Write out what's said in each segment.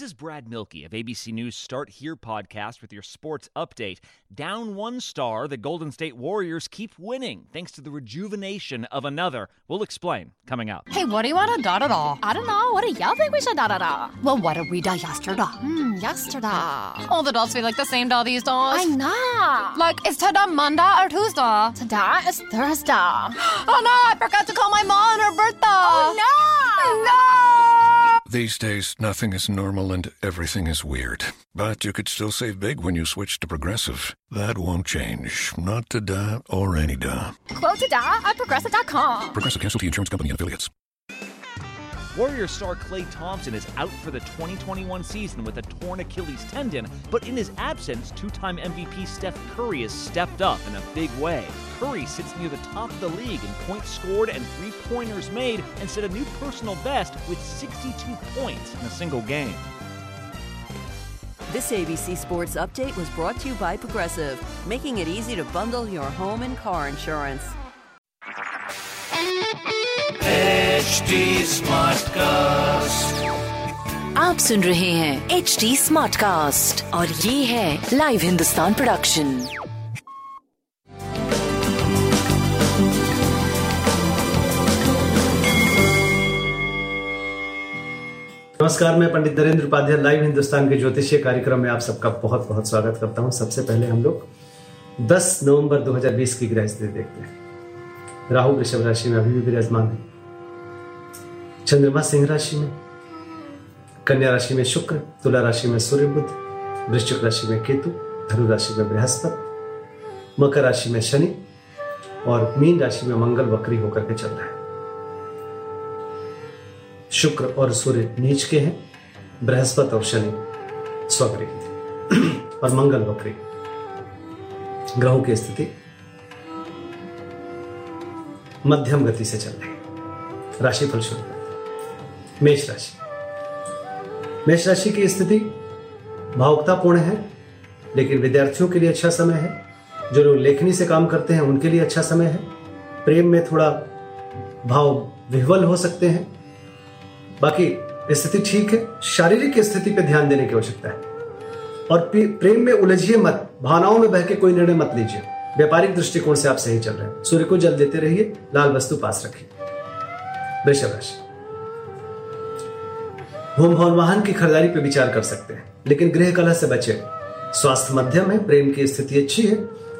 This is Brad Mielke of ABC News Start Here podcast with your sports update. Down one star, the Golden State Warriors keep winning thanks to the rejuvenation of another. We'll explain coming up. Hey, what do you want to da-da-da? I don't know. What do y'all think we should da-da-da? Well, what did we da yesterday? Yesterday. All the dolls feel like the same doll these dolls. I know. Like, is today Monday or Tuesday? Today is Thursday. Oh, no, I forgot to call my mom on her birthday. Oh, no. No. These days, nothing is normal and everything is weird. But you could still save big when you switch to Progressive. That won't change. Not today or any day. Quote today at Progressive.com. Progressive Casualty Insurance Company and affiliates. Warrior star Klay Thompson is out for the 2021 season with a torn Achilles tendon. But in his absence, two-time MVP Steph Curry has stepped up in a big way. Curry sits near the top of the league in points scored and three-pointers made and set a new personal best with 62 points in a single game. This ABC Sports Update was brought to you by Progressive, making it easy to bundle your home and car insurance. HD Smartcast. आप सुन रहे हैं HD Smartcast और ये है live Hindustan production. नमस्कार, मैं Pandit Darendra Upadhyay live Hindustan के ज्योतिषीय कार्यक्रम में आप सबका बहुत बहुत स्वागत करता हूं। सबसे पहले हम लोग 10 नवंबर 2020 की ग्रह स्थिति देखते हैं। राहु वृषभ राशि में अभी भी विराजमान है, चंद्रमा सिंह राशि में, कन्या राशि में शुक्र, तुला राशि में सूर्य बुध, वृश्चिक राशि में केतु, धनु राशि में बृहस्पति, मकर राशि में शनि और मीन राशि में मंगल वक्री होकर के चल रहा है। शुक्र और सूर्य नीच के हैं, बृहस्पति और शनि स्वगृहित और मंगल वक्री। ग्रहों की स्थिति मध्यम गति से चल रही है। राशिफल शुरू करते हैं। मेष राशि की स्थिति भावुकतापूर्ण है, लेकिन विद्यार्थियों के लिए अच्छा समय है। जो लोग लेखनी से काम करते हैं उनके लिए अच्छा समय है। प्रेम में थोड़ा भाव विह्वल हो सकते हैं। बाकी स्थिति ठीक है। शारीरिक स्थिति पर ध्यान देने की आवश्यकता है और प्रेम में उलझिए मत, भावनाओं में बह के कोई निर्णय मत लीजिए। व्यापारिक दृष्टिकोण से आप सही चल रहे हैं। सूर्य को जल देते रहिए, लाल वस्तु पास रखिए। वृषभ राशि, होम हवन वाहन की खरीदारी पर विचार कर सकते हैं, लेकिन गृह कलह से बचे। स्वास्थ्य मध्यम है, प्रेम की स्थिति अच्छी है।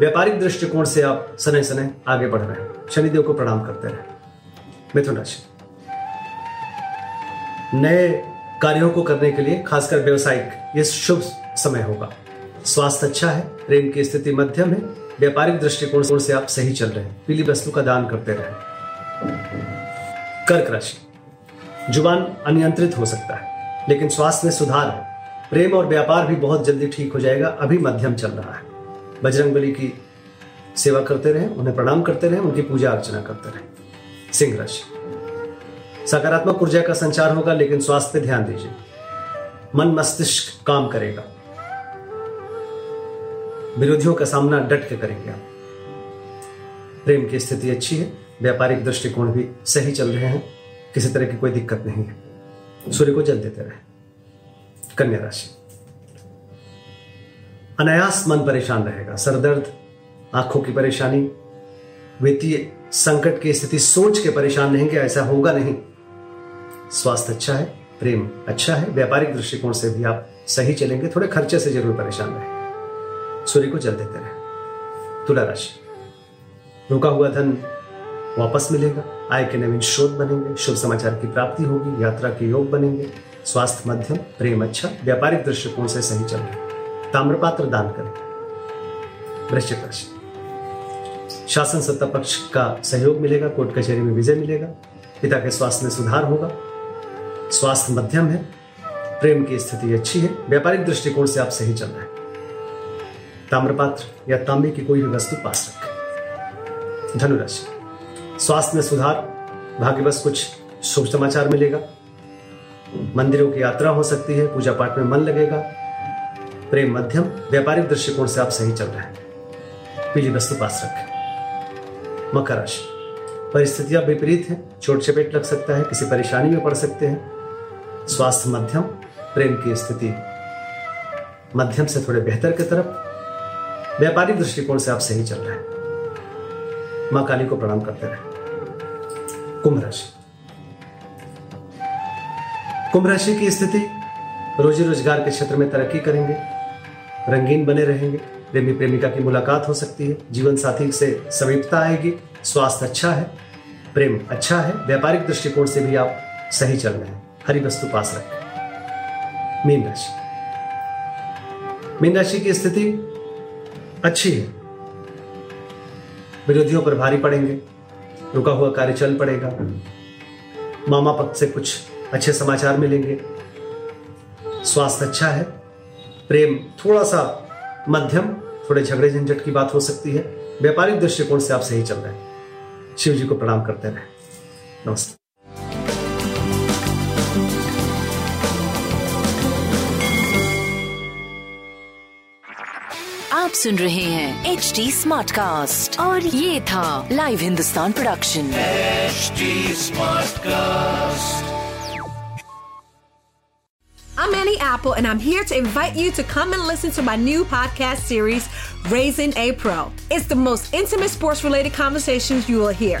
व्यापारिक दृष्टिकोण से आप सने सने आगे बढ़ रहे हैं। शनिदेव को प्रणाम करते रहे। मिथुन राशि, नए कार्यों को करने के लिए खासकर व्यवसायिक ये शुभ समय होगा। स्वास्थ्य अच्छा है, प्रेम की स्थिति मध्यम है, व्यापारिक दृष्टिकोण से आप सही चल रहे हैं। पीली वस्तु का दान करते रहें। कर्क राशि, जुबान अनियंत्रित हो सकता है, लेकिन स्वास्थ्य में सुधार है। प्रेम और व्यापार भी बहुत जल्दी ठीक हो जाएगा, अभी मध्यम चल रहा है। बजरंगबली की सेवा करते रहें, उन्हें प्रणाम करते रहें, उनकी पूजा अर्चना करते रहें। सिंह राशि, सकारात्मक ऊर्जा का संचार होगा, लेकिन स्वास्थ्य पर ध्यान दीजिए। मन मस्तिष्क काम करेगा, विरोधियों का सामना डट के करेंगे आप। प्रेम की स्थिति अच्छी है, व्यापारिक दृष्टिकोण भी सही चल रहे हैं, किसी तरह की कोई दिक्कत नहीं है। सूर्य को जल देते रहे। कन्या राशि, अनायास मन परेशान रहेगा। सरदर्द, आंखों की परेशानी, वित्तीय संकट की स्थिति सोच के परेशान रहेंगे, ऐसा होगा नहीं। स्वास्थ्य अच्छा है, प्रेम अच्छा है, व्यापारिक दृष्टिकोण से भी आप सही चलेंगे। थोड़े खर्चे से जरूर परेशान रहें। सूर्य को जल देते रहें। तुला राशि, रुका हुआ धन वापस मिलेगा, आय के नवीन स्रोत बनेंगे, शुभ समाचार की प्राप्ति होगी, यात्रा के योग बनेंगे। स्वास्थ्य मध्यम, प्रेम अच्छा, व्यापारिक दृष्टिकोण से सही चल रहे। ताम्रपात्र दान करें। वृश्चिक राशि, शासन सत्ता पक्ष का सहयोग मिलेगा, कोर्ट कचहरी में विजय मिलेगा। पिता के स्वास्थ्य में सुधार होगा। स्वास्थ्य मध्यम है, प्रेम की स्थिति अच्छी है, व्यापारिक दृष्टिकोण से आप सही चल रहे हैं। ताम्रपात्र या तांबे की कोई भी वस्तु पास रखें। धनुराशि, स्वास्थ्य में सुधार, भाग्यवश कुछ शुभ समाचार मिलेगा। मंदिरों की यात्रा हो सकती है, पूजा पाठ में मन लगेगा। प्रेम मध्यम, व्यापारिक दृष्टिकोण से आप सही चल रहे हैं। पीली वस्तु पास रखें। मकर राशि, परिस्थितियां विपरीत हैं, चोट चपेट लग सकता है, किसी परेशानी में पड़ सकते हैं। स्वास्थ्य मध्यम, प्रेम की स्थिति मध्यम से थोड़े बेहतर की तरफ व्यापारिक दृष्टिकोण से आप सही चल रहे हैं। मां काली को प्रणाम करते रहे। कुंभ राशि की स्थिति रोजी रोजगार के क्षेत्र में तरक्की करेंगे, रंगीन बने रहेंगे, प्रेमी प्रेमिका की मुलाकात हो सकती है, जीवन साथी से समीपता आएगी, स्वास्थ्य अच्छा है, प्रेम अच्छा है, व्यापारिक दृष्टिकोण से भी आप सही चल रहे हैं, हरी वस्तु पास रखें। मीन राशि की स्थिति अच्छी है, विरोधियों पर भारी पड़ेंगे, रुका हुआ कार्य चल पड़ेगा, मामा पक्ष से कुछ अच्छे समाचार मिलेंगे, स्वास्थ्य अच्छा है, प्रेम थोड़ा सा मध्यम, थोड़े झगड़े झंझट की बात हो सकती है, व्यापारिक दृष्टिकोण से आप सही चल रहे हैं। शिव जी को प्रणाम करते रहे। नमस्ते। आप सुन रहे हैं HD Smartcast और ये था live Hindustan production HD Smartcast। I'm Annie Apple, and I'm here to invite you to come and listen to my new podcast series, Raising A Pro. It's the most intimate sports-related conversations you will hear.